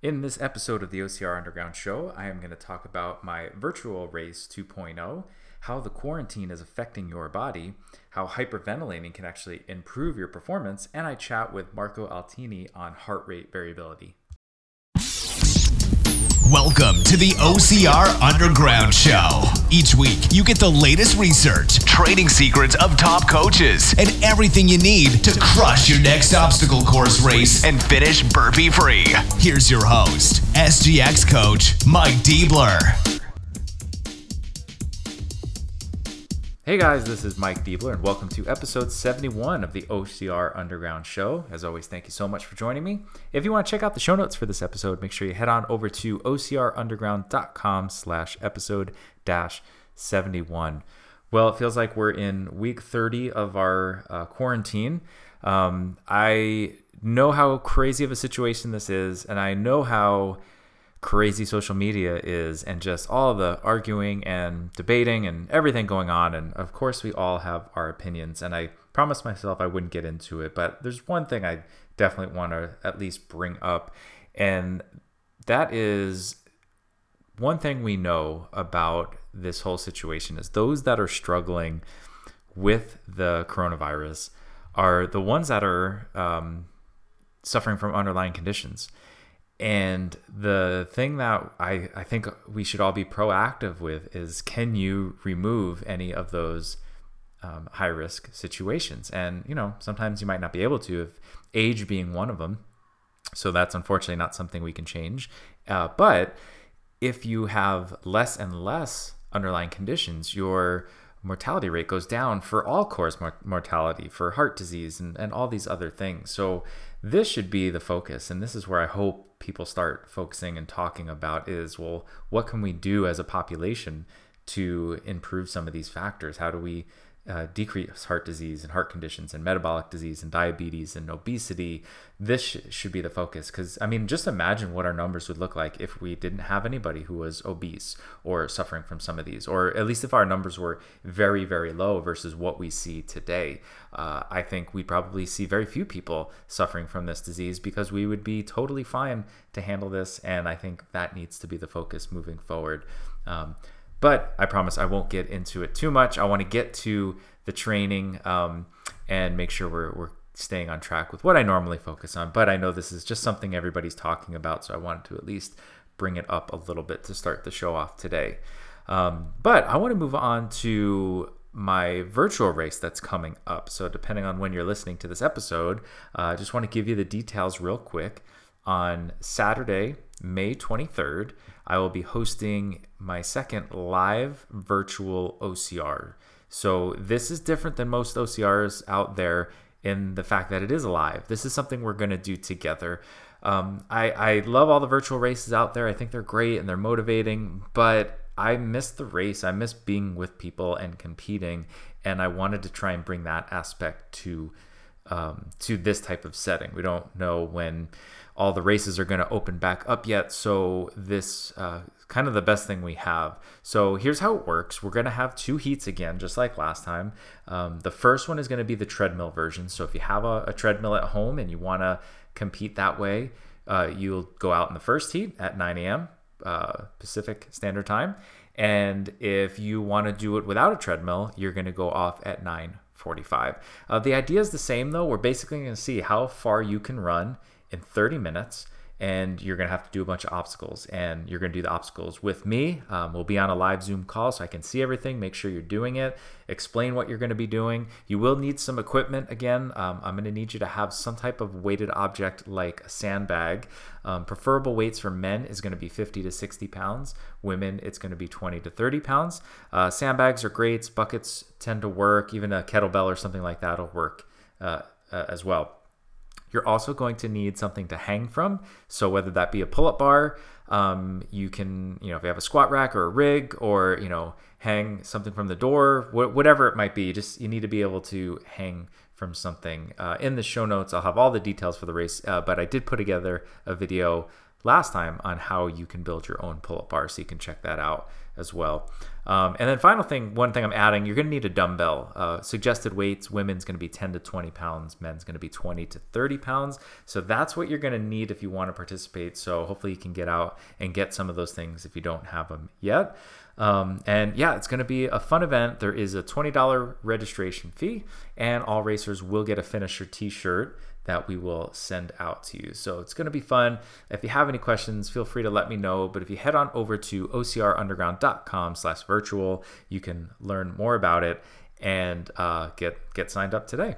In this episode of the OCR Underground Show, I am going to talk about my virtual race 2.0, how the quarantine is affecting your body, how hyperventilating can actually improve your performance, and I chat with Marco Altini on heart rate variability. Welcome to the OCR Underground Show. Each week, you get the latest research, training secrets of top coaches, and everything you need to crush your next obstacle course race and finish burpee-free. Here's your host, SGX coach, Mike Diebler. Hey guys, this is Mike Diebler, and welcome to episode 71 of the OCR Underground Show. As always, thank you so much for joining me. If you want to check out the show notes for this episode, make sure you head on over to ocrunderground.com/episode-71. Well, it feels like we're in week 30 of our quarantine. I know how crazy of a situation this is, and I know how crazy social media is, and just all the arguing and debating and everything going on. And of course, we all have our opinions, and I promised myself I wouldn't get into it, but there's one thing I definitely want to at least bring up, and that is one thing we know about this whole situation is those that are struggling with the coronavirus are the ones that are suffering from underlying conditions. And the thing that I think we should all be proactive with is, can you remove any of those high-risk situations? And, you know, sometimes you might not be able to, if age being one of them. So that's unfortunately not something we can change. But if you have less and less underlying conditions, your mortality rate goes down for all-cause mortality, for heart disease and all these other things. So this should be the focus, and this is where I hope people start focusing and talking about is, well, what can we do as a population to improve some of these factors? How do we decrease heart disease and heart conditions and metabolic disease and diabetes and obesity? This should be the focus, because I mean, just imagine what our numbers would look like if we didn't have anybody who was obese or suffering from some of these, or at least if our numbers were very, very low versus what we see today. I think we probably see very few people suffering from this disease, because we would be totally fine to handle this, and I think that needs to be the focus moving forward. But I promise I won't get into it too much. I want to get to the training and make sure we're staying on track with what I normally focus on. But I know this is just something everybody's talking about, so I wanted to at least bring it up a little bit to start the show off today. But I want to move on to my virtual race that's coming up. So depending on when you're listening to this episode, I just want to give you the details real quick. On Saturday, May 23rd, I will be hosting my second live virtual OCR. So this is different than most OCRs out there in the fact that it is live. This is something we're going to do together. I love all the virtual races out there. I think they're great and they're motivating, but I miss the race. I miss being with people and competing, and I wanted to try and bring that aspect to this type of setting. We don't know when all the races are going to open back up yet, so this is kind of the best thing we have. So here's how it works. We're going to have two heats again, just like last time. The first one is going to be the treadmill version. So if you have a treadmill at home and you want to compete that way, you'll go out in the first heat at 9 a.m. Pacific Standard Time. And if you want to do it without a treadmill, you're going to go off at 9:45. The idea is the same, though. We're basically going to see how far you can run in 30 minutes, and you're going to have to do a bunch of obstacles, and you're going to do the obstacles with me. We'll be on a live Zoom call, so I can see everything, make sure you're doing it, explain what you're going to be doing. You will need some equipment again. I'm going to need you to have some type of weighted object like a sandbag. Preferable weights for men is going to be 50 to 60 pounds. Women, it's going to be 20 to 30 pounds. Sandbags are great. Buckets tend to work. Even a kettlebell or something like that will work as well. You're also going to need something to hang from. So whether that be a pull-up bar, you can, you know, if you have a squat rack or a rig, or, you know, hang something from the door, whatever it might be, you need to be able to hang from something. In the show notes, I'll have all the details for the race, but I did put together a video last time on how you can build your own pull-up bar, so you can check that out as well. And then final thing, one thing I'm adding, you're going to need a dumbbell. Suggested weights, women's going to be 10 to 20 pounds, men's going to be 20 to 30 pounds. So that's what you're going to need if you want to participate. So hopefully you can get out and get some of those things if you don't have them yet. And yeah, it's going to be a fun event. There is a $20 registration fee, and all racers will get a finisher t-shirt that we will send out to you. So it's going to be fun. If you have any questions, feel free to let me know. But if you head on over to ocrunderground.com/virtual, you can learn more about it and get signed up today.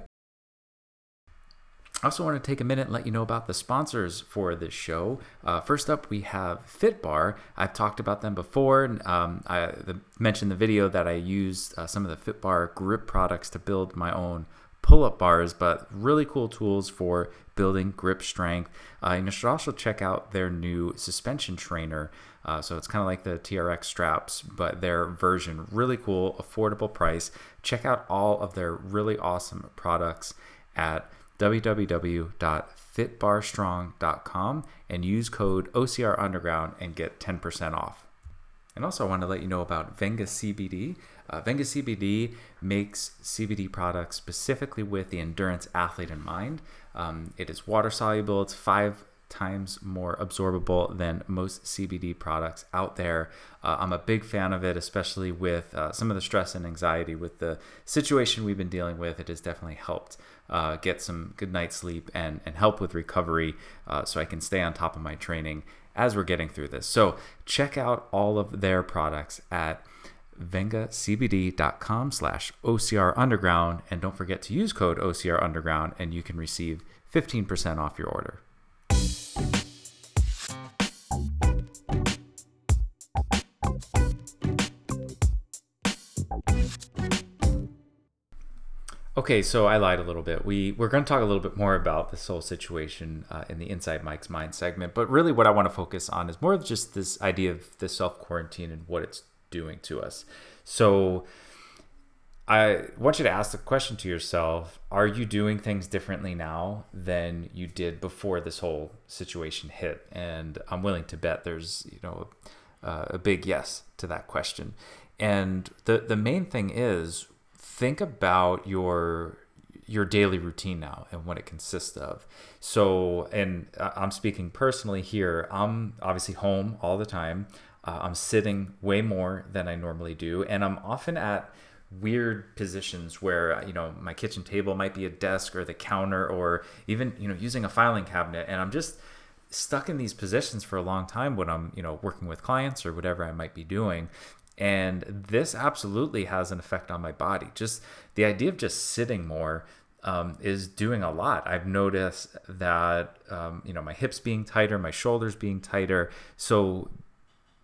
I also want to take a minute and let you know about the sponsors for this show. First up, we have Fitbar. I've talked about them before. I mentioned the video that I used some of the Fitbar grip products to build my own pull-up bars, but really cool tools for building grip strength. And you should also check out their new suspension trainer. So it's kind of like the TRX straps, but their version. Really cool, affordable price. Check out all of their really awesome products at www.fitbarstrong.com and use code OCR Underground and get 10% off. And also I want to let you know about Venga CBD. Venga CBD makes CBD products specifically with the endurance athlete in mind. It is water soluble. It's 5 times more absorbable than most CBD products out there. I'm a big fan of it, especially with some of the stress and anxiety with the situation we've been dealing with. It has definitely helped get some good night's sleep and help with recovery, so I can stay on top of my training as we're getting through this. So check out all of their products at vengacbd.com/OCR Underground, and don't forget to use code OCR Underground and you can receive 15% off your order. Okay, so I lied a little bit. We're going to talk a little bit more about this whole situation in the Inside Mike's Mind segment, but really what I want to focus on is more of just this idea of the self-quarantine and what it's doing to us. So I want you to ask the question to yourself, are you doing things differently now than you did before this whole situation hit? And I'm willing to bet there's, a big yes to that question. And the main thing is, think about your daily routine now and what it consists of. So, and I'm speaking personally here, I'm obviously home all the time. I'm sitting way more than I normally do. And I'm often at weird positions where, my kitchen table might be a desk or the counter, or even, using a filing cabinet. And I'm just stuck in these positions for a long time when I'm, working with clients or whatever I might be doing. And this absolutely has an effect on my body. Just the idea of just sitting more is doing a lot. I've noticed that, my hips being tighter, my shoulders being tighter. So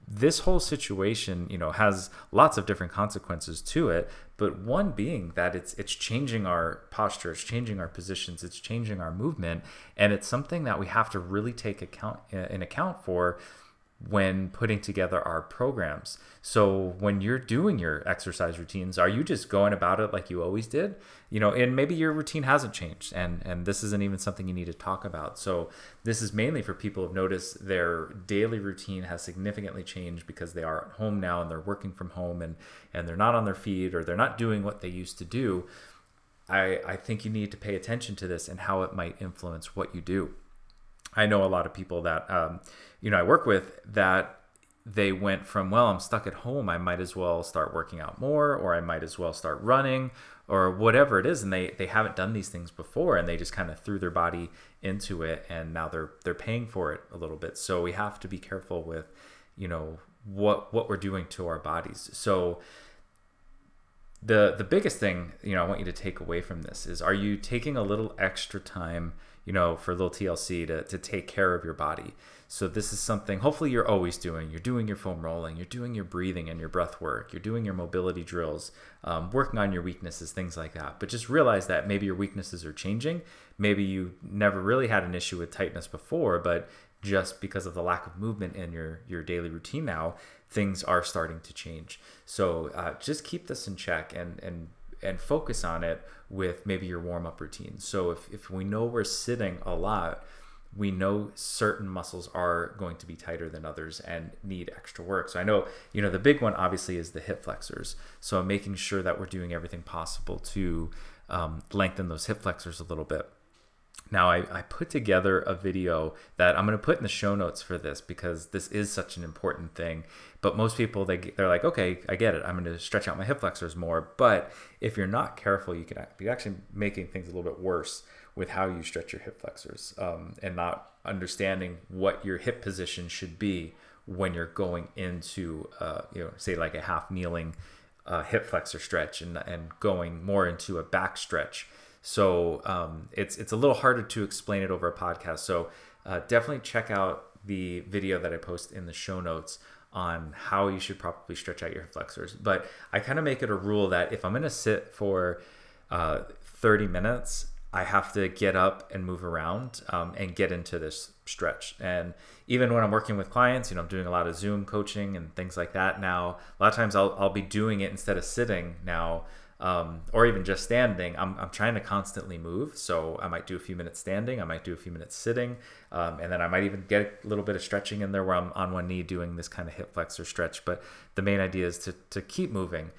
this whole situation, has lots of different consequences to it, but one being that it's changing our posture, it's changing our positions, it's changing our movement, and it's something that we have to really take account for when putting together our programs. So when you're doing your exercise routines, are you just going about it like you always did? And maybe your routine hasn't changed, and this isn't even something you need to talk about. So this is mainly for people who've noticed their daily routine has significantly changed because they are at home now and they're working from home and they're not on their feet, or they're not doing what they used to do. I think you need to pay attention to this and how it might influence what you do. I know a lot of people that, I work with, that they went from, well, I'm stuck at home, I might as well start working out more, or I might as well start running, or whatever it is. And they haven't done these things before, and they just kind of threw their body into it, and now they're paying for it a little bit. So we have to be careful with, what we're doing to our bodies. So the biggest thing, I want you to take away from this is, are you taking a little extra time, for a little TLC to take care of your body? So this is something hopefully you're always doing. You're doing your foam rolling, you're doing your breathing and your breath work, you're doing your mobility drills, working on your weaknesses, things like that. But just realize that maybe your weaknesses are changing. Maybe you never really had an issue with tightness before, but just because of the lack of movement in your daily routine now, things are starting to change. So just keep this in check and focus on it with maybe your warm-up routine. So if we know we're sitting a lot, we know certain muscles are going to be tighter than others and need extra work. So I know, the big one obviously is the hip flexors. So I'm making sure that we're doing everything possible to lengthen those hip flexors a little bit. Now, I put together a video that I'm going to put in the show notes for this, because this is such an important thing. But most people, they're like, okay, I get it. I'm going to stretch out my hip flexors more. But if you're not careful, you could be actually making things a little bit worse with how you stretch your hip flexors, and not understanding what your hip position should be when you're going into, say like a half kneeling hip flexor stretch and going more into a back stretch. So it's a little harder to explain it over a podcast. So definitely check out the video that I post in the show notes on how you should probably stretch out your hip flexors. But I kind of make it a rule that if I'm going to sit for 30 minutes, I have to get up and move around and get into this stretch. And even when I'm working with clients, I'm doing a lot of Zoom coaching and things like that now. A lot of times I'll be doing it instead of sitting now. Or even just standing, I'm trying to constantly move. So I might do a few minutes standing, I might do a few minutes sitting, and then I might even get a little bit of stretching in there where I'm on one knee doing this kind of hip flexor stretch. But the main idea is to keep moving.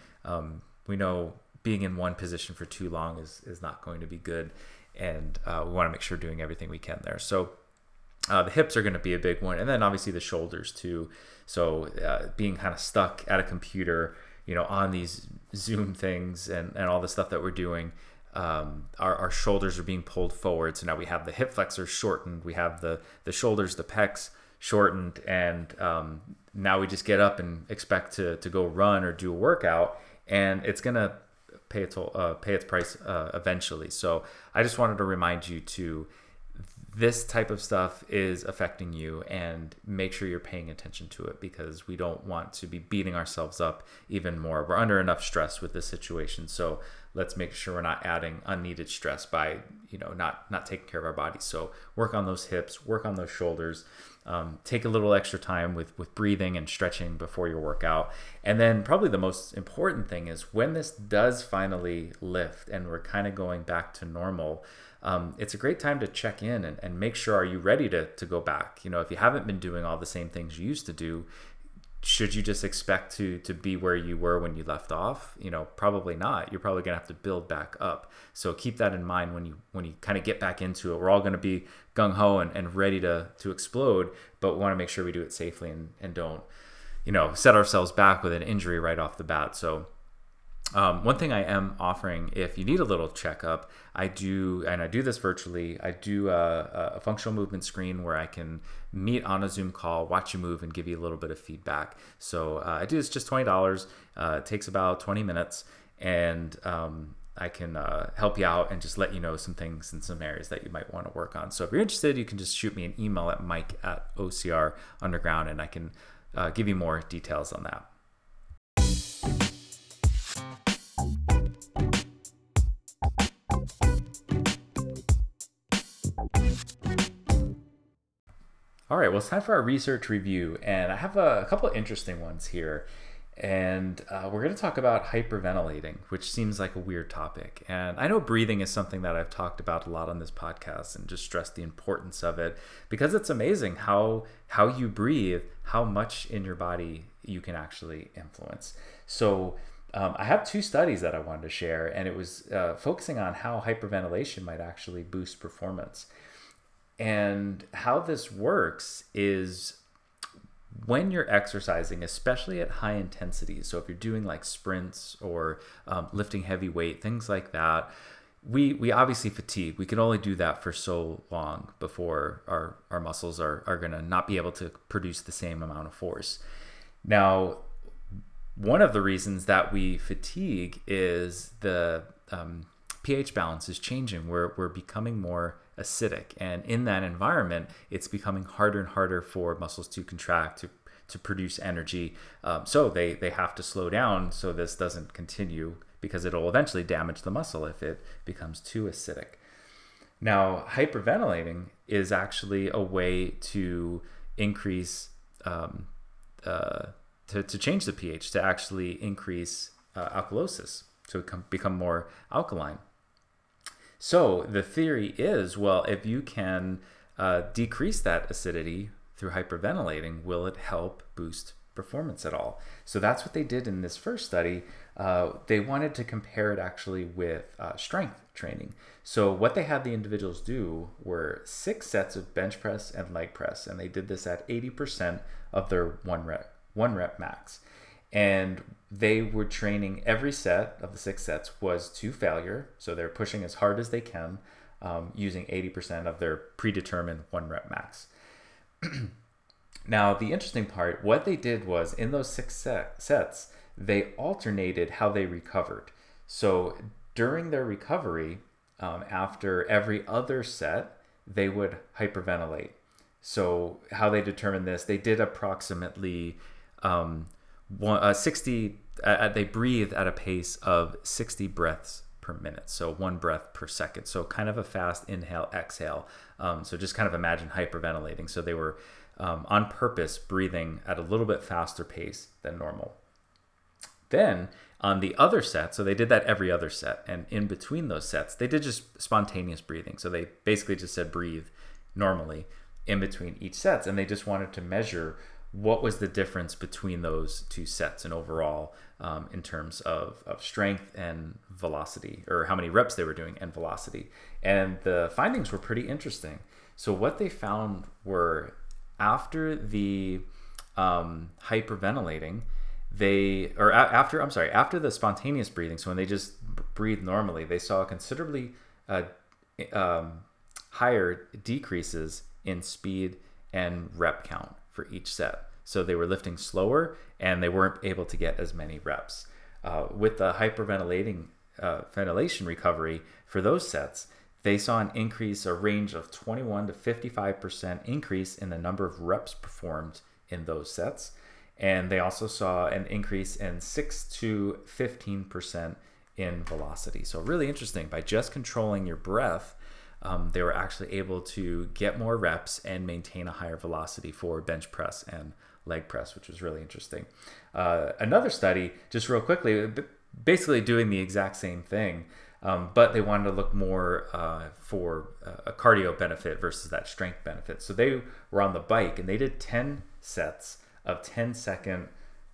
We know being in one position for too long is not going to be good, and we want to make sure we're doing everything we can there. So the hips are going to be a big one, and then obviously the shoulders too. So being kind of stuck at a computer, on these Zoom things and all the stuff that we're doing, our shoulders are being pulled forward. So now we have the hip flexors shortened, we have the shoulders, the pecs shortened, and now we just get up and expect to go run or do a workout, and it's gonna pay its price eventually. So I just wanted to remind you this type of stuff is affecting you, and make sure you're paying attention to it, because we don't want to be beating ourselves up even more. We're under enough stress with this situation, so let's make sure we're not adding unneeded stress by, not taking care of our body. So work on those hips, work on those shoulders, take a little extra time with breathing and stretching before your workout. And then probably the most important thing is when this does finally lift and we're kind of going back to normal, it's a great time to check in and make sure, are you ready to go back? If you haven't been doing all the same things you used to do, should you just expect to be where you were when you left off? Probably not. You're probably going to have to build back up. So keep that in mind when you kind of get back into it. We're all going to be gung-ho and ready to explode, but we want to make sure we do it safely and don't, set ourselves back with an injury right off the bat. So one thing I am offering, if you need a little checkup, I do this virtually. I do a functional movement screen where I can meet on a Zoom call, watch you move, and give you a little bit of feedback. So I do this just $20. It takes about 20 minutes, and I can help you out and just let you know some things and some areas that you might want to work on. So if you're interested, you can just shoot me an email at mike@OCRUnderground, and I can give you more details on that. All right, well, it's time for our research review, and I have a couple of interesting ones here, and we're going to talk about hyperventilating, which seems like a weird topic. And I know breathing is something that I've talked about a lot on this podcast and just stressed the importance of it, because it's amazing how you breathe, how much in your body you can actually influence. So I have two studies that I wanted to share, and it was focusing on how hyperventilation might actually boost performance. And how this works is when you're exercising, especially at high intensity, so if you're doing like sprints or lifting heavy weight, things like that, we obviously fatigue. We can only do that for so long before our muscles are going to not be able to produce the same amount of force. Now, one of the reasons that we fatigue is the pH balance is changing. We're becoming more acidic, and in that environment, it's becoming harder and harder for muscles to contract, to produce energy. So they have to slow down so this doesn't continue, because it'll eventually damage the muscle if it becomes too acidic. Now, hyperventilating is actually a way to increase, to change the pH, to actually increase alkalosis, to become more alkaline. So the theory is, well, if you can decrease that acidity through hyperventilating? Will it help boost performance at all? So that's what they did in this first study. They wanted to compare it actually with strength training. So what they had the individuals do were 6 sets of bench press and leg press, and they did this at 80% of their one rep max. And they were training, every set of the 6 sets was to failure, so they're pushing as hard as they can, using 80% of their predetermined 1 rep max. Now, the interesting part, what they did was in those 6 sets, they alternated how they recovered. So during their recovery, after every other set, they would hyperventilate. So how they determined this, they did approximately 60, they breathe at a pace of 60 breaths per minute, so 1 breath per second. So kind of a fast inhale, exhale. So just kind of imagine hyperventilating. So they were on purpose breathing at a little bit faster pace than normal. Then on the other set, so they did that every other set, and in between those sets, they did just spontaneous breathing. So they basically just said breathe normally in between each sets, and they just wanted to measure what was the difference between those 2 sets and overall in terms of strength and velocity, or how many reps they were doing and velocity. And the findings were pretty interesting. So what they found were after the hyperventilating, after the spontaneous breathing, so when they just breathe normally, they saw considerably higher decreases in speed and rep count for each set. So they were lifting slower and they weren't able to get as many reps. With the hyperventilating ventilation recovery for those sets, they saw an increase, a range of 21 to 55% increase in the number of reps performed in those sets. And they also saw an increase in 6 to 15% in velocity. So really interesting, by just controlling your breath, they were actually able to get more reps and maintain a higher velocity for bench press and leg press, which was really interesting. Another study, just real quickly, basically doing the exact same thing, but they wanted to look more for a cardio benefit versus that strength benefit. So they were on the bike, and they did 10 sets of 10-second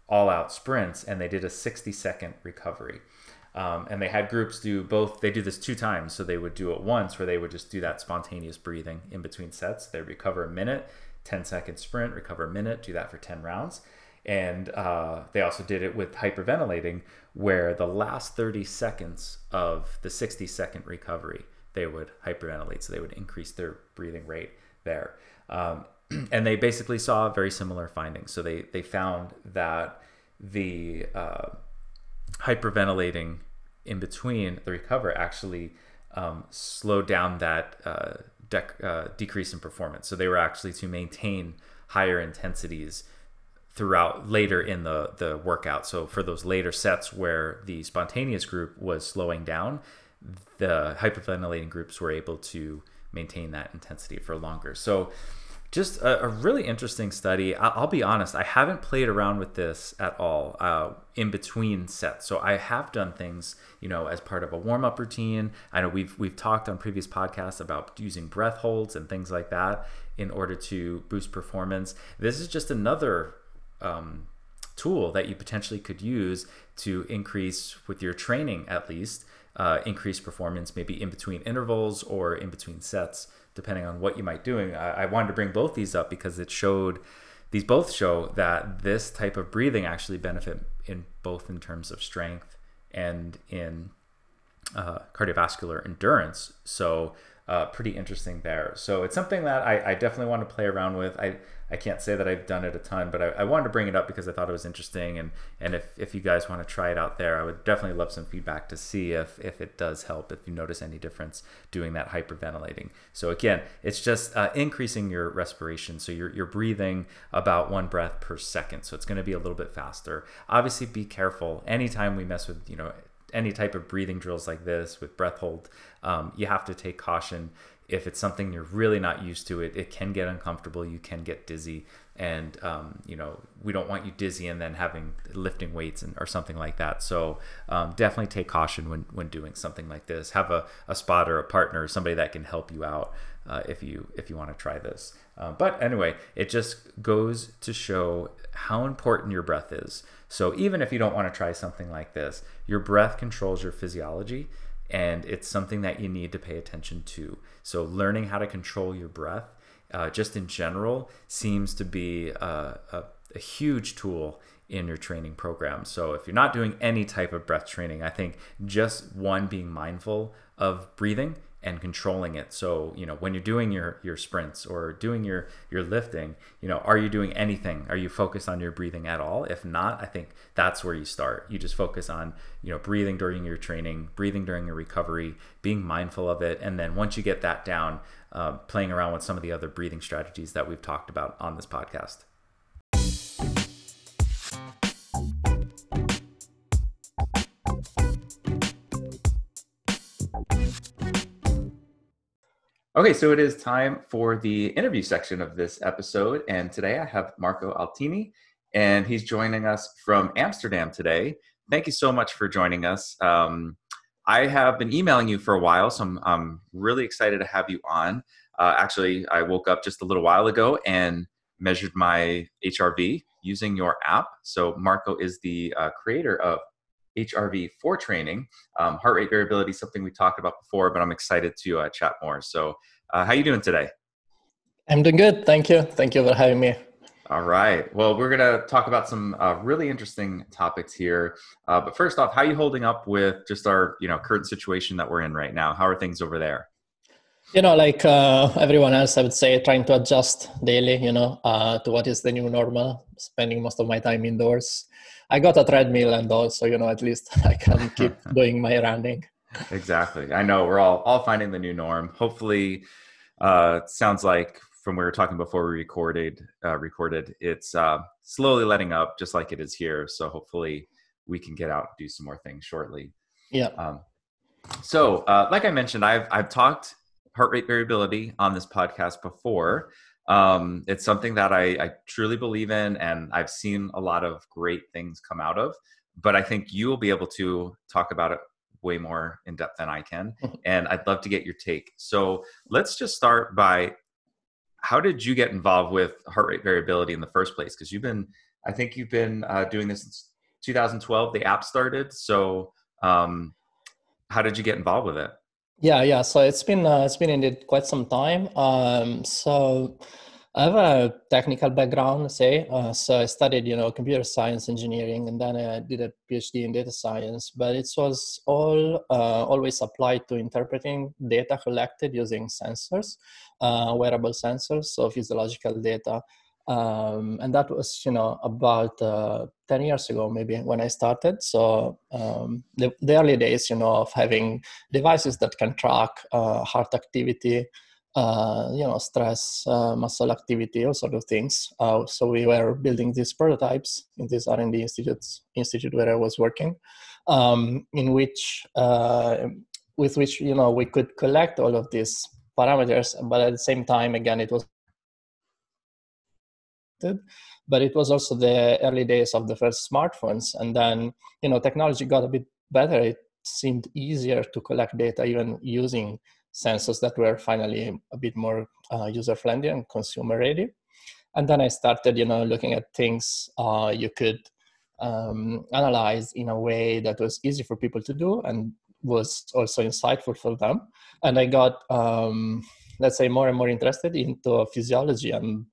all-out sprints, and they did a 60-second recovery. And they had groups do both. They do this 2 times. So they would do it once where they would just do that spontaneous breathing in between sets. They recover a minute, 10-second sprint, recover a minute, do that for 10 rounds. And they also did it with hyperventilating, where the last 30 seconds of the 60-second recovery, they would hyperventilate. So they would increase their breathing rate there. And they basically saw very similar findings. So they found that the hyperventilating in between the recover actually slowed down that decrease in performance. So they were actually to maintain higher intensities throughout later in the workout. So for those later sets where the spontaneous group was slowing down, the hyperventilating groups were able to maintain that intensity for longer. So just a really interesting study. I'll be honest, I haven't played around with this at all in between sets. So I have done things, as part of a warm-up routine. I know we've talked on previous podcasts about using breath holds and things like that in order to boost performance. This is just another tool that you potentially could use to increase, with your training at least, increase performance, maybe in between intervals or in between sets, depending on what you might be doing. I wanted to bring both these up because these both show that this type of breathing actually benefit in both in terms of strength and in cardiovascular endurance. So pretty interesting there. So it's something that I definitely want to play around with. I can't say that I've done it a ton, but I wanted to bring it up because I thought it was interesting. And if you guys want to try it out there, I would definitely love some feedback to see if it does help, if you notice any difference doing that hyperventilating. So again, it's just increasing your respiration. So you're breathing about 1 breath per second. So it's going to be a little bit faster. Obviously, be careful. Anytime we mess with, any type of breathing drills like this with breath hold, you have to take caution. If it's something you're really not used to, it can get uncomfortable. You can get dizzy, and we don't want you dizzy and then lifting weights or something like that. So definitely take caution when doing something like this. Have a spot or a partner or somebody that can help you out if you want to try this. But anyway, it just goes to show how important your breath is. So even if you don't want to try something like this, your breath controls your physiology, and it's something that you need to pay attention to. So learning how to control your breath, just in general, seems to be a huge tool in your training program. So if you're not doing any type of breath training, I think just being mindful of breathing and controlling it. So, when you're doing your sprints or doing your lifting, are you doing anything? Are you focused on your breathing at all? If not, I think that's where you start. You just focus on, breathing during your training, breathing during your recovery, being mindful of it. And then once you get that down, playing around with some of the other breathing strategies that we've talked about on this podcast. Okay, so it is time for the interview section of this episode, and today I have Marco Altini, and he's joining us from Amsterdam today. Thank you so much for joining us. I have been emailing you for a while, so I'm really excited to have you on. Actually, I woke up just a little while ago and measured my HRV using your app. So Marco is the creator of HRV 4 Training, heart rate variability, something we talked about before, but I'm excited to chat more. So how are you doing today? I'm doing good. Thank you. Thank you for having me. All right. Well, we're going to talk about some really interesting topics here. But first off, how are you holding up with just our current situation that we're in right now? How are things over there? Everyone else, I would say, trying to adjust daily, to what is the new normal, spending most of my time indoors. I got a treadmill and all, so, at least I can keep doing my running. Exactly. I know we're all finding the new norm. Hopefully, it sounds like from we were talking before we recorded, it's slowly letting up just like it is here. So hopefully we can get out and do some more things shortly. Yeah. So like I mentioned, I've talked heart rate variability on this podcast before. It's something that I truly believe in, and I've seen a lot of great things come out of, but I think you will be able to talk about it way more in depth than I can. And I'd love to get your take. So let's just start by, how did you get involved with heart rate variability in the first place? Because I think you've been doing this since 2012, the app started. So, how did you get involved with it? Yeah. So it's been indeed quite some time. So I have a technical background, say. So I studied, computer science engineering, and then I did a PhD in data science. But it was all always applied to interpreting data collected using sensors, wearable sensors, so physiological data. And that was, about 10 years ago, maybe, when I started. So the early days, of having devices that can track heart activity, stress, muscle activity, all sort of things. So we were building these prototypes in this R&D institute where I was working, with which, we could collect all of these parameters. But at the same time, again, it was also the early days of the first smartphones. And then, technology got a bit better. It seemed easier to collect data, even using sensors that were finally a bit more user-friendly and consumer-ready. And then I started, looking at things you could analyze in a way that was easy for people to do and was also insightful for them. And I got, more and more interested into physiology and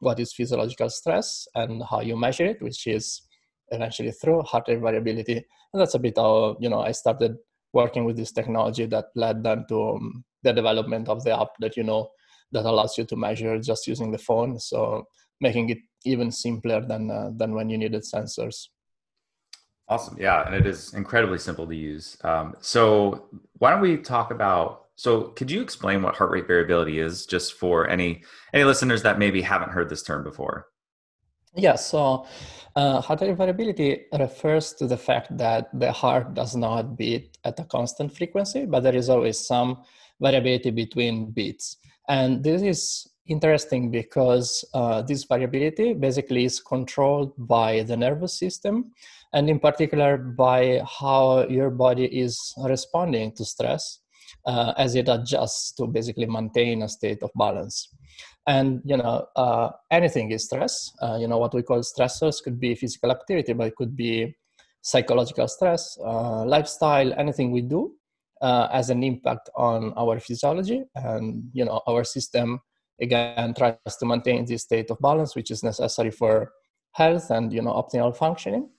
what is physiological stress and how you measure it, which is eventually through heart rate variability. And that's a bit how, I started working with this technology that led then to the development of the app that, that allows you to measure just using the phone. So making it even simpler than when you needed sensors. Awesome. Yeah. And it is incredibly simple to use. So why don't we talk about, so could you explain what heart rate variability is, just for any listeners that maybe haven't heard this term before? Yeah, so heart rate variability refers to the fact that the heart does not beat at a constant frequency, but there is always some variability between beats. And this is interesting because this variability basically is controlled by the nervous system, and in particular by how your body is responding to stress as it adjusts to basically maintain a state of balance. And, you know, anything is stress. You know, what we call stressors could be physical activity, but it could be psychological stress, lifestyle, anything we do as an impact on our physiology. And, you know, our system, again, tries to maintain this state of balance, which is necessary for health and, you know, optimal functioning.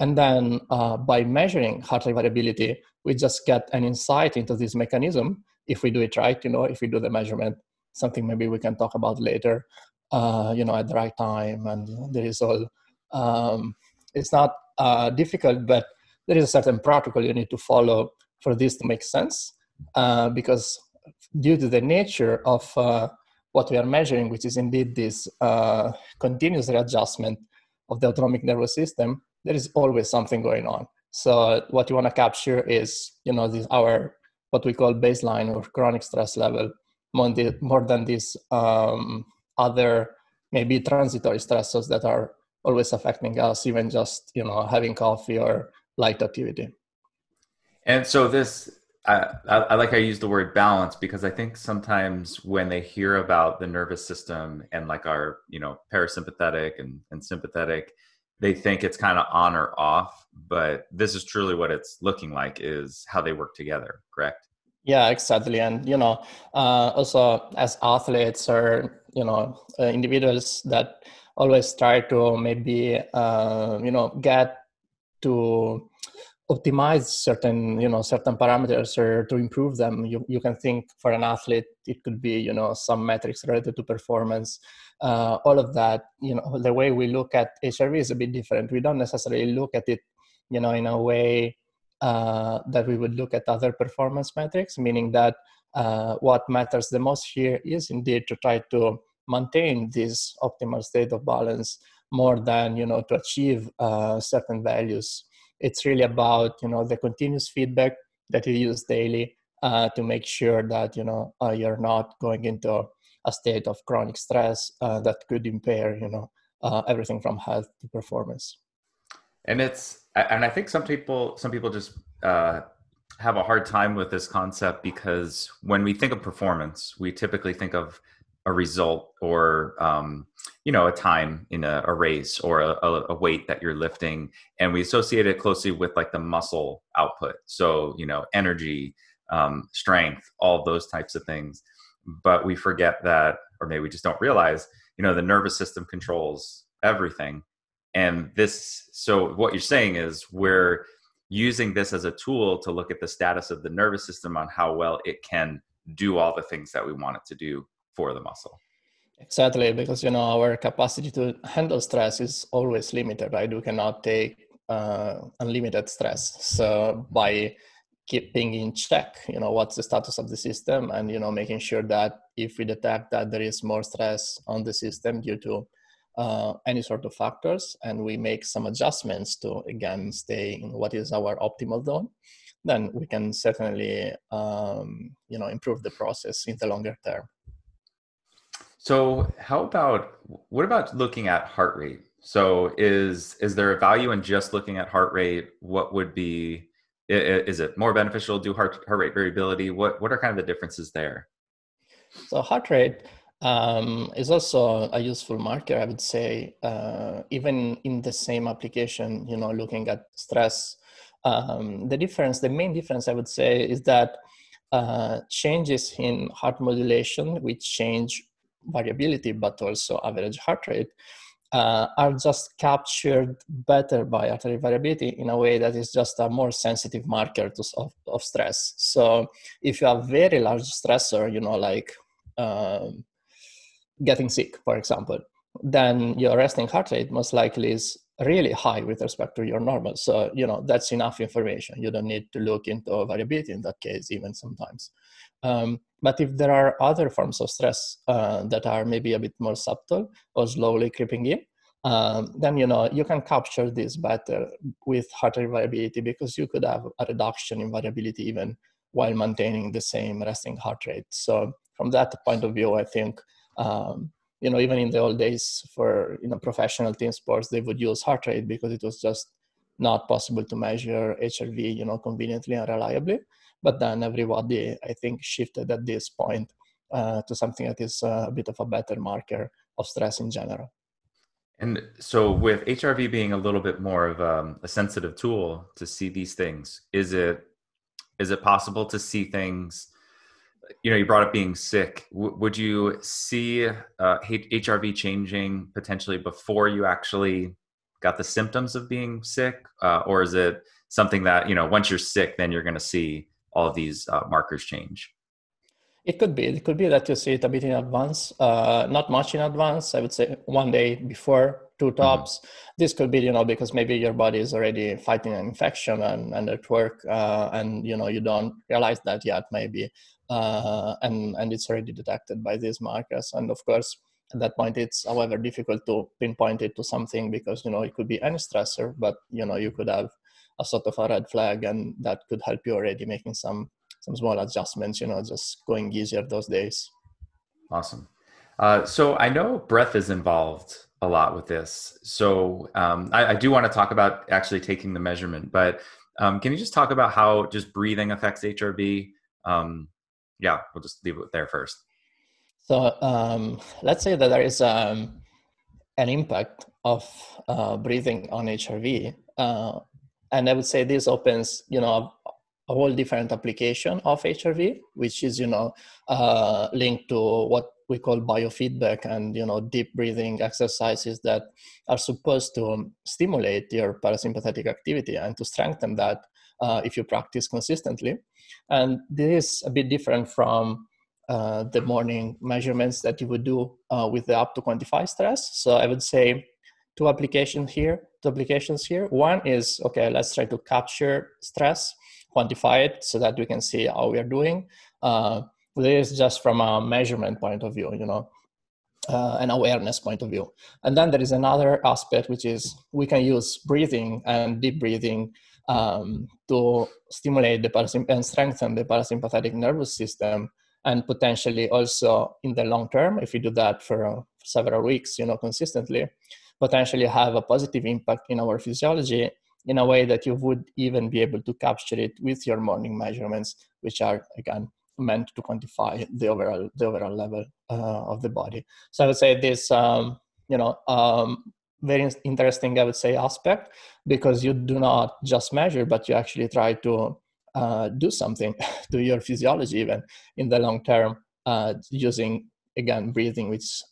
And then by measuring heart rate variability, we just get an insight into this mechanism. If we do it right, you know, if we do the measurement, something maybe we can talk about later, you know, at the right time. And there is all, it's not difficult, but there is a certain protocol you need to follow for this to make sense, because due to the nature of what we are measuring, which is indeed this continuous readjustment of the autonomic nervous system, there is always something going on. So what you want to capture is, you know, this our what we call baseline or chronic stress level, more than these other maybe transitory stressors that are always affecting us, even just, you know, having coffee or light activity. And so this, I like how you use the word balance, because I think sometimes when they hear about the nervous system and like our, you know, parasympathetic and sympathetic, they think it's kind of on or off, but this is truly what it's looking like is how they work together, correct? Yeah, exactly. And, you know, also as athletes or, you know, individuals that always try to maybe, you know, get to optimize certain, you know, certain parameters or to improve them. You can think for an athlete, it could be, you know, some metrics related to performance, all of that. You know, the way we look at HRV is a bit different. We don't necessarily look at it, you know, in a way that we would look at other performance metrics, meaning that what matters the most here is indeed to try to maintain this optimal state of balance more than, you know, to achieve certain values. It's really about, you know, the continuous feedback that you use daily to make sure that, you know, you're not going into a state of chronic stress that could impair, you know, everything from health to performance. And I think some people just have a hard time with this concept, because when we think of performance, we typically think of a result or, you know, a time in a race or a weight that you're lifting. And we associate it closely with like the muscle output. So, you know, energy, strength, all those types of things. But we forget that, or maybe we just don't realize, you know, the nervous system controls everything. And this, so what you're saying is we're using this as a tool to look at the status of the nervous system on how well it can do all the things that we want it to do for the muscle. Exactly, because, you know, our capacity to handle stress is always limited, right? We cannot take unlimited stress. So by keeping in check, you know, what's the status of the system, and, you know, making sure that if we detect that there is more stress on the system due to any sort of factors, and we make some adjustments to, again, stay in what is our optimal zone, then we can certainly, you know, improve the process in the longer term. So what about looking at heart rate? So is there a value in just looking at heart rate? What would be, is it more beneficial to do heart rate variability? What are kind of the differences there? So heart rate is also a useful marker, I would say, even in the same application, you know, looking at stress. The main difference I would say is that changes in heart modulation, which change variability, but also average heart rate, are just captured better by heart rate variability in a way that is just a more sensitive marker of stress. So if you have very large stressor, you know, like getting sick, for example, then your resting heart rate most likely is really high with respect to your normal. So, you know, that's enough information. You don't need to look into variability in that case, even sometimes. But if there are other forms of stress that are maybe a bit more subtle or slowly creeping in, then, you know, you can capture this better with heart rate variability, because you could have a reduction in variability even while maintaining the same resting heart rate. So from that point of view, I think, you know, even in the old days for, you know, professional team sports, they would use heart rate because it was just not possible to measure HRV, you know, conveniently and reliably. But then everybody, I think, shifted at this point to something that is a bit of a better marker of stress in general. And so with HRV being a little bit more of a sensitive tool to see these things, is it possible to see things, you know, you brought up being sick. Would you see HRV changing potentially before you actually got the symptoms of being sick? Or is it something that, you know, once you're sick, then you're going to see all of these markers change? It could be. It could be that you see it a bit in advance, not much in advance. I would say one day before, two tops. Mm-hmm. This could be, you know, because maybe your body is already fighting an infection and at work, and, you know, you don't realize that yet maybe. And it's already detected by these markers. And of course, at that point, it's, however, difficult to pinpoint it to something because, you know, it could be any stressor, but, you know, you could have a sort of a red flag, and that could help you already making some small adjustments, you know, just going easier those days. Awesome. So I know breath is involved a lot with this. So I do want to talk about actually taking the measurement, but can you just talk about how just breathing affects HRV? Yeah, we'll just leave it there first. So let's say that there is an impact of breathing on HRV. And I would say this opens, you know, a whole different application of HRV, which is, you know, linked to what we call biofeedback and, you know, deep breathing exercises that are supposed to stimulate your parasympathetic activity and to strengthen that if you practice consistently. And this is a bit different from the morning measurements that you would do with the app to quantify stress. So I would say two applications here. One is, okay, let's try to capture stress, quantify it so that we can see how we are doing. This is just from a measurement point of view, you know, an awareness point of view. And then there is another aspect, which is we can use breathing and deep breathing to stimulate and strengthen the parasympathetic nervous system. And potentially also in the long term, if we do that for several weeks, you know, consistently, potentially have a positive impact in our physiology in a way that you would even be able to capture it with your morning measurements, which are, again, meant to quantify the overall level of the body. So I would say this, you know, very interesting, I would say, aspect, because you do not just measure, but you actually try to do something to your physiology even in the long term, using, again, breathing, which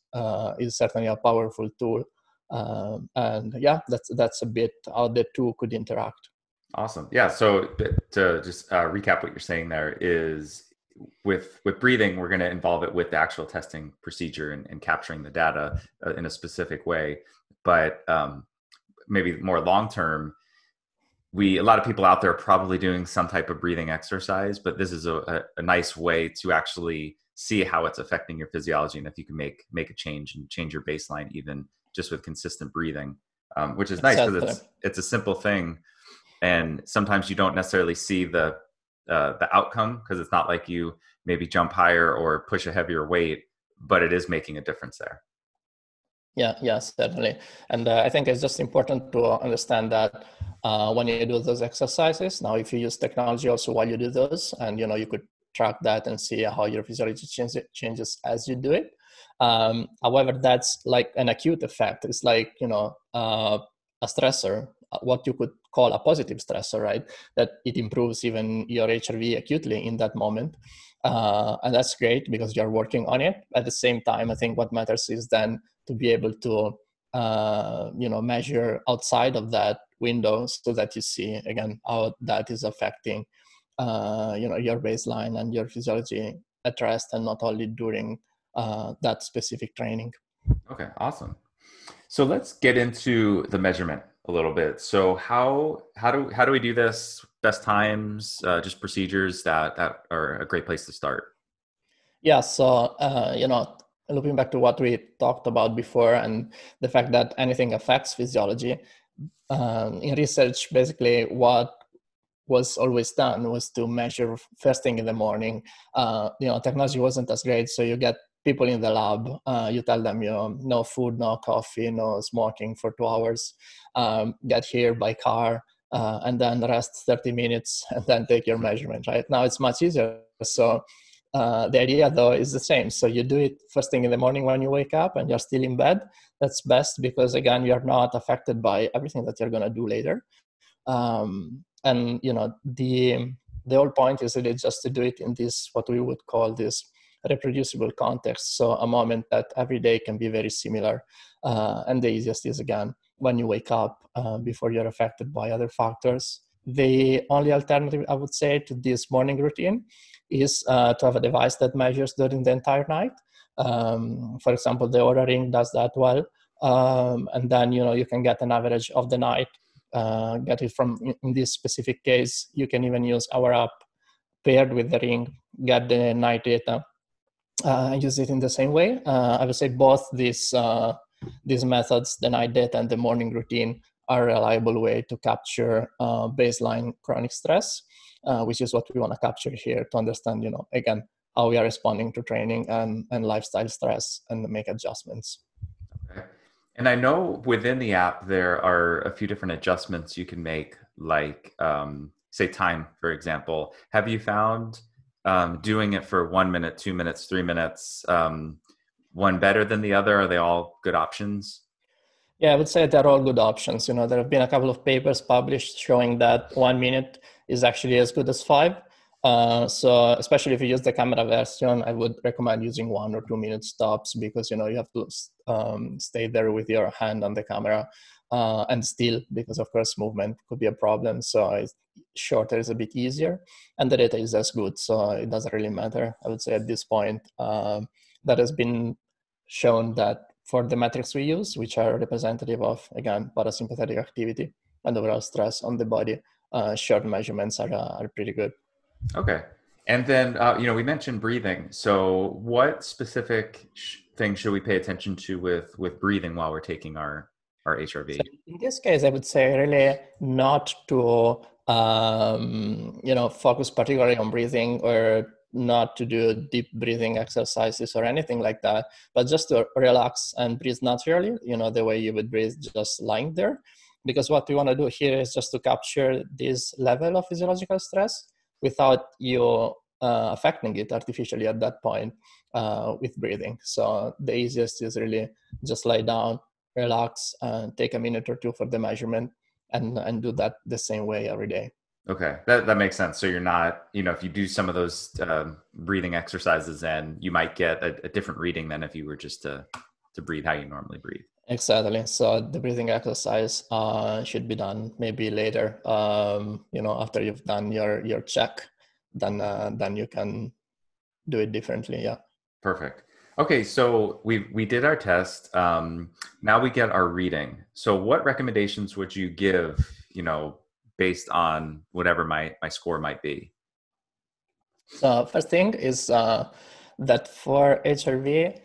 is certainly a powerful tool. And yeah, that's a bit how the two could interact. Awesome. Yeah. So to just recap what you're saying there is with breathing, we're going to involve it with the actual testing procedure and capturing the data in a specific way. But maybe more long-term, a lot of people out there are probably doing some type of breathing exercise, but this is a nice way to actually see how it's affecting your physiology. And if you can make a change and change your baseline, even just with consistent breathing, which is nice because it's a simple thing. And sometimes you don't necessarily see the outcome because it's not like you maybe jump higher or push a heavier weight, but it is making a difference there. Yeah, yes, definitely. And I think it's just important to understand that when you do those exercises, now if you use technology also while you do those, and, you know, you could track that and see how your physiology changes as you do it. However, that's like an acute effect. It's like, you know, a stressor, what you could call a positive stressor, right? That it improves even your HRV acutely in that moment. And that's great because you're working on it. At the same time, I think what matters is then to be able to, you know, measure outside of that window so that you see, again, how that is affecting, you know, your baseline and your physiology at rest and not only during that specific training. Okay, awesome. So let's get into the measurement a little bit. So how do we do this? Best times, just procedures that are a great place to start. Yeah. So you know, looking back to what we talked about before and the fact that anything affects physiology, in research, basically what was always done was to measure first thing in the morning. Technology wasn't as great, so you get people in the lab, you tell them, no food, no coffee, no smoking for 2 hours, get here by car, and then rest 30 minutes and then take your measurement. Right now it's much easier. So the idea though is the same. So you do it first thing in the morning when you wake up and you're still in bed. That's best because again, you're not affected by everything that you're going to do later. And the whole point is really just to do it in this, what we would call this reproducible context. So a moment that every day can be very similar. And the easiest is again, when you wake up before you're affected by other factors. The only alternative I would say to this morning routine is to have a device that measures during the entire night. For example, the Oura ring does that well. And then, you can get an average of the night, get it from, in this specific case, you can even use our app paired with the ring, get the night data, and use it in the same way. I would say both these methods, the night data and the morning routine, are a reliable way to capture baseline chronic stress, which is what we want to capture here to understand, again, how we are responding to training and lifestyle stress and make adjustments. Okay. And I know within the app, there are a few different adjustments you can make, like say time, for example. Have you found doing it for 1 minute, 2 minutes, 3 minutes, one better than the other? Are they all good options? Yeah, I would say they're all good options. There have been a couple of papers published showing that 1 minute is actually as good as 5. So especially if you use the camera version, I would recommend using 1 or 2 minute stops because, you have to stay there with your hand on the camera and still, because of course movement could be a problem. So it's shorter is a bit easier and the data is as good. So it doesn't really matter. I would say at this point that has been shown that for the metrics we use, which are representative of, again, parasympathetic activity and overall stress on the body, short measurements are pretty good. Okay. And then, we mentioned breathing. So what specific things should we pay attention to with breathing while we're taking our HRV? So in this case, I would say really not to, focus particularly on breathing or not to do deep breathing exercises or anything like that, but just to relax and breathe naturally, the way you would breathe just lying there. Because what we want to do here is just to capture this level of physiological stress without you affecting it artificially at that point with breathing. So the easiest is really just lie down, relax, take a minute or two for the measurement and do that the same way every day. Okay. That makes sense. So you're not, if you do some of those breathing exercises then you might get a different reading than if you were just to breathe how you normally breathe. Exactly. So the breathing exercise should be done maybe later, after you've done your check, then you can do it differently. Yeah. Perfect. Okay. So we did our test. Now we get our reading. So what recommendations would you give, based on whatever my score might be? So first thing is that for HRV,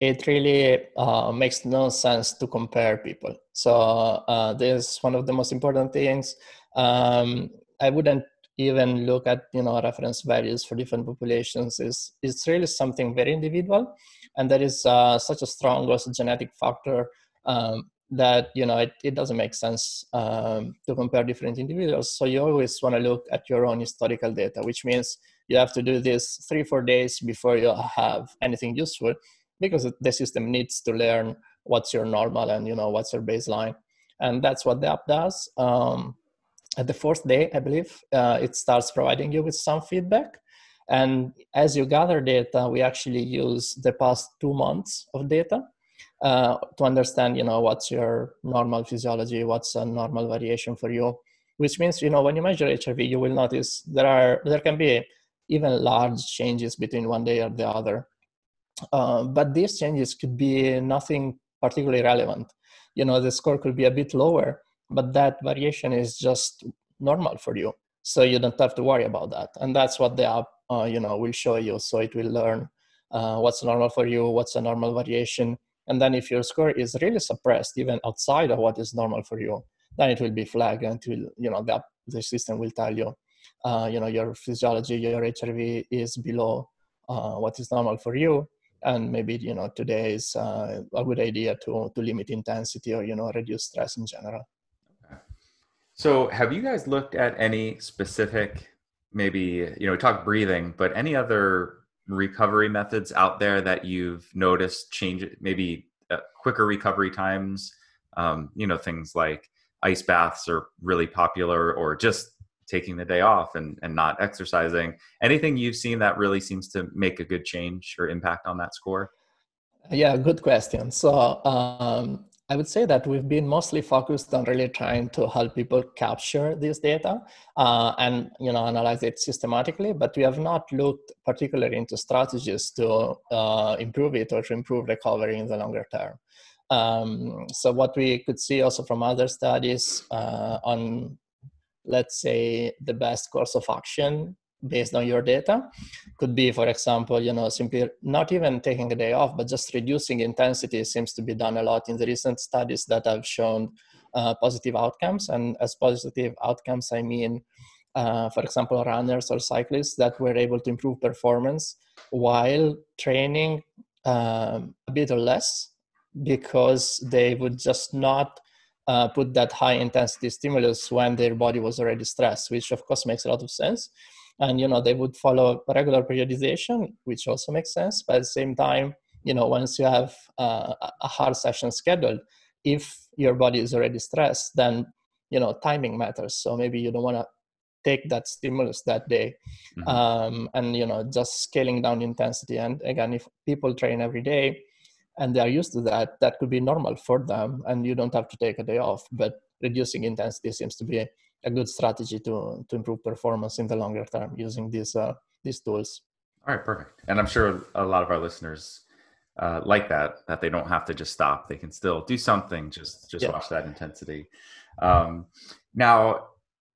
it really makes no sense to compare people. So this is one of the most important things. I wouldn't even look at, reference values for different populations. It's really something very individual. And there is such a strong also genetic factor that, it doesn't make sense to compare different individuals. So you always want to look at your own historical data, which means you have to do this 3-4 days before you have anything useful, because the system needs to learn what's your normal and, what's your baseline. And that's what the app does. At the fourth day, I believe, it starts providing you with some feedback. And as you gather data, we actually use the past 2 months of data to understand, what's your normal physiology, what's a normal variation for you, which means, when you measure HRV, you will notice there can be even large changes between one day or the other. But these changes could be nothing particularly relevant. The score could be a bit lower, but that variation is just normal for you. So you don't have to worry about that. And that's what the app, will show you. So it will learn what's normal for you, what's a normal variation. And then if your score is really suppressed, even outside of what is normal for you, then it will be flagged and the app the system will tell you, you know, your physiology, your HRV is below what is normal for you. And maybe, you know, today is a good idea to limit intensity or, you know, reduce stress in general. Okay. So have you guys looked at any specific, maybe, you know, we talked breathing, but any other recovery methods out there that you've noticed change, maybe quicker recovery times, you know, things like ice baths are really popular, or just taking the day off and not exercising. Anything you've seen that really seems to make a good change or impact on that score? Yeah, good question. So I would say that we've been mostly focused on really trying to help people capture this data and, you know, analyze it systematically, but we have not looked particularly into strategies to improve it or to improve recovery in the longer term. So what we could see also from other studies on, let's say, the best course of action based on your data could be, for example, you know, simply not even taking a day off, but just reducing intensity seems to be done a lot in the recent studies that have shown positive outcomes. And as positive outcomes, I mean, for example, runners or cyclists that were able to improve performance while training a bit or less, because they would just not put that high intensity stimulus when their body was already stressed, which of course makes a lot of sense. And, you know, they would follow regular periodization, which also makes sense. But at the same time, you know, once you have a hard session scheduled, if your body is already stressed, then, you know, timing matters. So maybe you don't want to take that stimulus that day. Mm-hmm. And, you know, just scaling down intensity. And again, if people train every day, and they are used to that, that could be normal for them, and you don't have to take a day off. But reducing intensity seems to be a good strategy to improve performance in the longer term using these tools. All right, perfect. And I'm sure a lot of our listeners like that they don't have to just stop. They can still do something, just watch that intensity. Now,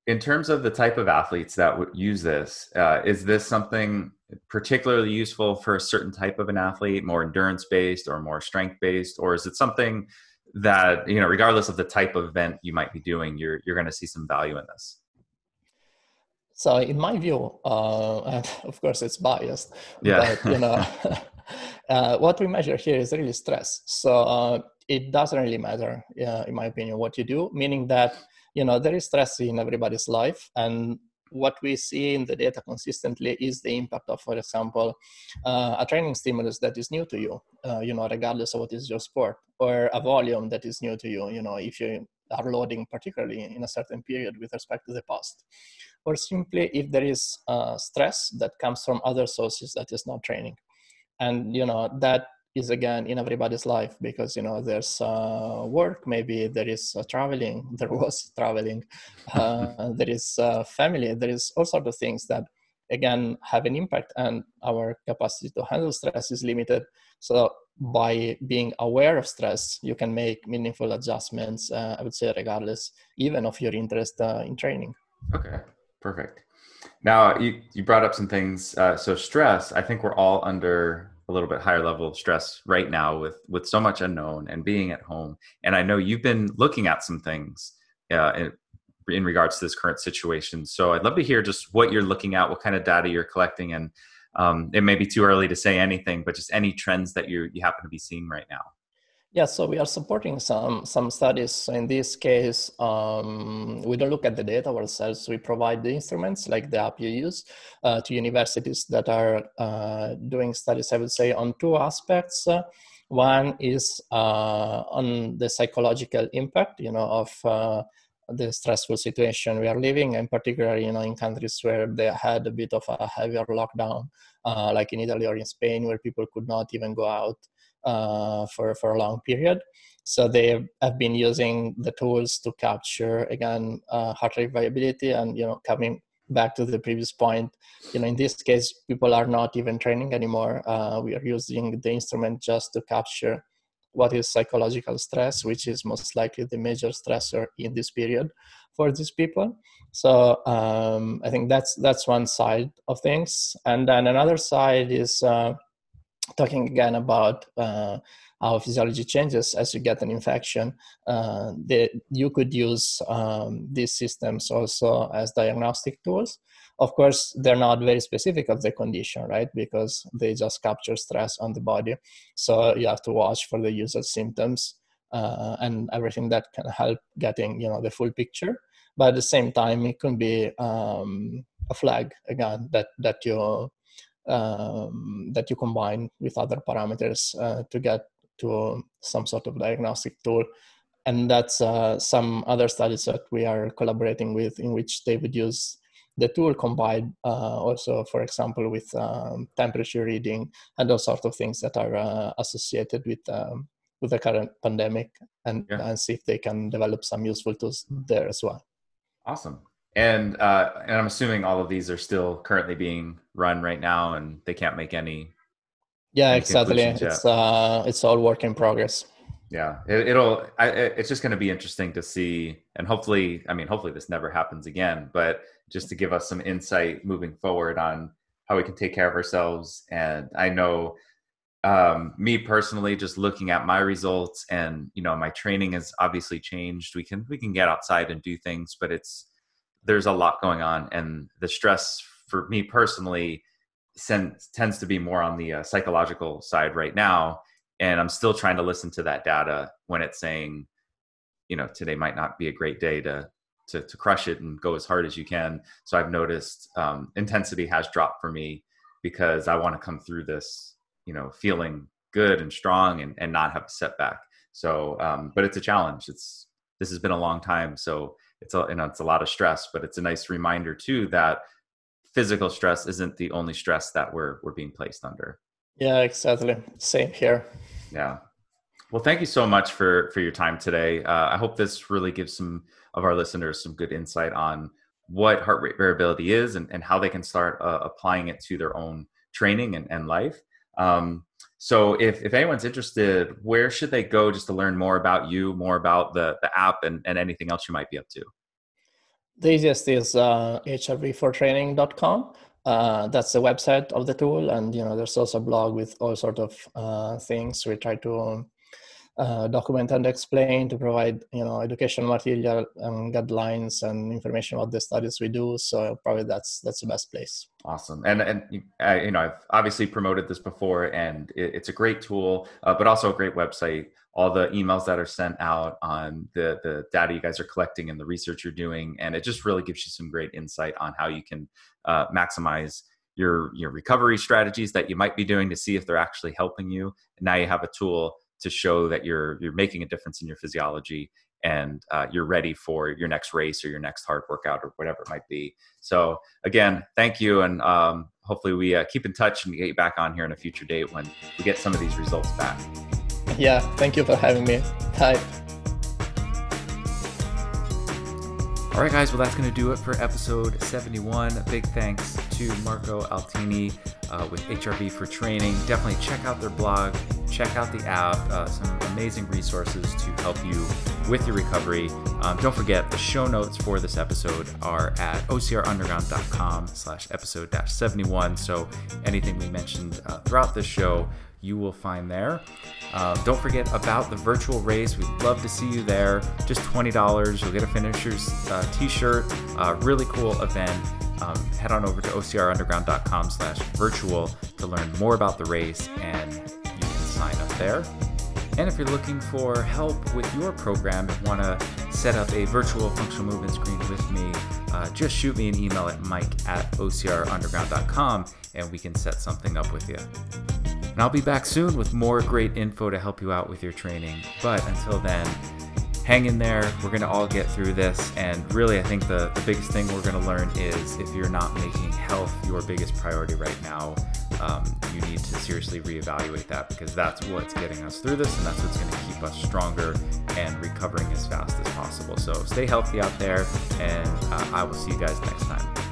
in terms of the type of athletes that would use this, is this something particularly useful for a certain type of an athlete, more endurance-based or more strength-based? Or is it something that, you know, regardless of the type of event you might be doing, you're going to see some value in this? So in my view, and of course it's biased, but, you know, what we measure here is really stress. So it doesn't really matter, in my opinion, what you do, meaning that, you know, there is stress in everybody's life, and what we see in the data consistently is the impact of, for example, a training stimulus that is new to you, you know, regardless of what is your sport, or a volume that is new to you, you know, if you are loading particularly in a certain period with respect to the past, or simply if there is stress that comes from other sources that is not training. And, you know, that is again in everybody's life, because, you know, there's work, maybe there is traveling, there is family, there is all sorts of things that again have an impact, and our capacity to handle stress is limited. So by being aware of stress, you can make meaningful adjustments, I would say, regardless even of your interest in training. Okay, perfect. Now you brought up some things, so stress, I think we're all under a little bit higher level of stress right now with so much unknown and being at home. And I know you've been looking at some things in regards to this current situation. So I'd love to hear just what you're looking at, what kind of data you're collecting, and it may be too early to say anything, but just any trends that you happen to be seeing right now. Yeah, so we are supporting some studies. So in this case, we don't look at the data ourselves. We provide the instruments, like the app you use, to universities that are doing studies, I would say, on two aspects. One is on the psychological impact, you know, of the stressful situation we are living, and particularly, you know, in countries where they had a bit of a heavier lockdown, like in Italy or in Spain, where people could not even go out for a long period. So they have been using the tools to capture, again, heart rate variability. And, you know, coming back to the previous point, you know, in this case, people are not even training anymore. We are using the instrument just to capture what is psychological stress, which is most likely the major stressor in this period for these people. So I think that's one side of things. And then another side is talking again about how physiology changes as you get an infection, you could use these systems also as diagnostic tools. Of course, they're not very specific of the condition, right? Because they just capture stress on the body. So you have to watch for the user's symptoms and everything that can help getting, the full picture. But at the same time, it can be a flag again that you combine with other parameters to get to some sort of diagnostic tool. And that's some other studies that we are collaborating with, in which they would use the tool combined also, for example, with temperature reading and those sort of things that are associated with the current pandemic, and see if they can develop some useful tools there as well. Awesome. And I'm assuming all of these are still currently being run right now, and they can't make any. Yeah, exactly. It's all work in progress. Yeah, it's just going to be interesting to see, and hopefully this never happens again, but just to give us some insight moving forward on how we can take care of ourselves. And I know me personally, just looking at my results, and my training has obviously changed. We can get outside and do things, but there's a lot going on, and the stress for me personally tends to be more on the psychological side right now. And I'm still trying to listen to that data when it's saying, today might not be a great day to crush it and go as hard as you can. So I've noticed intensity has dropped for me, because I want to come through this, feeling good and strong and not have a setback. So, but it's a challenge. This has been a long time. So it's a lot of stress, but it's a nice reminder too, that physical stress isn't the only stress that we're being placed under. Yeah, exactly. Same here. Yeah. Well, thank you so much for your time today. I hope this really gives some of our listeners some good insight on what heart rate variability is and how they can start applying it to their own training and life. So if anyone's interested, where should they go just to learn more about you, more about the app and anything else you might be up to? The easiest is HRV4Training.com. That's the website of the tool, and there's also a blog with all sorts of things. We try to document and explain, to provide educational material and guidelines and information about the studies we do. So probably that's the best place. Awesome, and I've obviously promoted this before, and it's a great tool, but also a great website. All the emails that are sent out on the data you guys are collecting and the research you're doing. And it just really gives you some great insight on how you can maximize your recovery strategies that you might be doing to see if they're actually helping you. And now you have a tool to show that you're making a difference in your physiology, and you're ready for your next race or your next hard workout or whatever it might be. So again, thank you. And hopefully we keep in touch and get you back on here in a future date when we get some of these results back. Yeah, thank you for having me. Bye. All right, guys. Well, that's going to do it for episode 71. Big thanks to Marco Altini with HRV for Training. Definitely check out their blog. Check out the app. Some amazing resources to help you with your recovery. Don't forget, the show notes for this episode are at ocrunderground.com/episode-71. So anything we mentioned throughout this show, you will find there. Don't forget about the virtual race. We'd love to see you there. Just $20. You'll get a finisher's t-shirt. Really cool event. Head on over to ocrunderground.com/virtual to learn more about the race, and you can sign up there. And if you're looking for help with your program and want to set up a virtual functional movement screen with me, just shoot me an email at mike@ocrunderground.com and we can set something up with you. And I'll be back soon with more great info to help you out with your training. But until then, hang in there. We're going to all get through this. And really, I think the biggest thing we're going to learn is, if you're not making health your biggest priority right now, you need to seriously reevaluate that, because that's what's getting us through this, and that's what's going to keep us stronger and recovering as fast as possible. So stay healthy out there, and I will see you guys next time.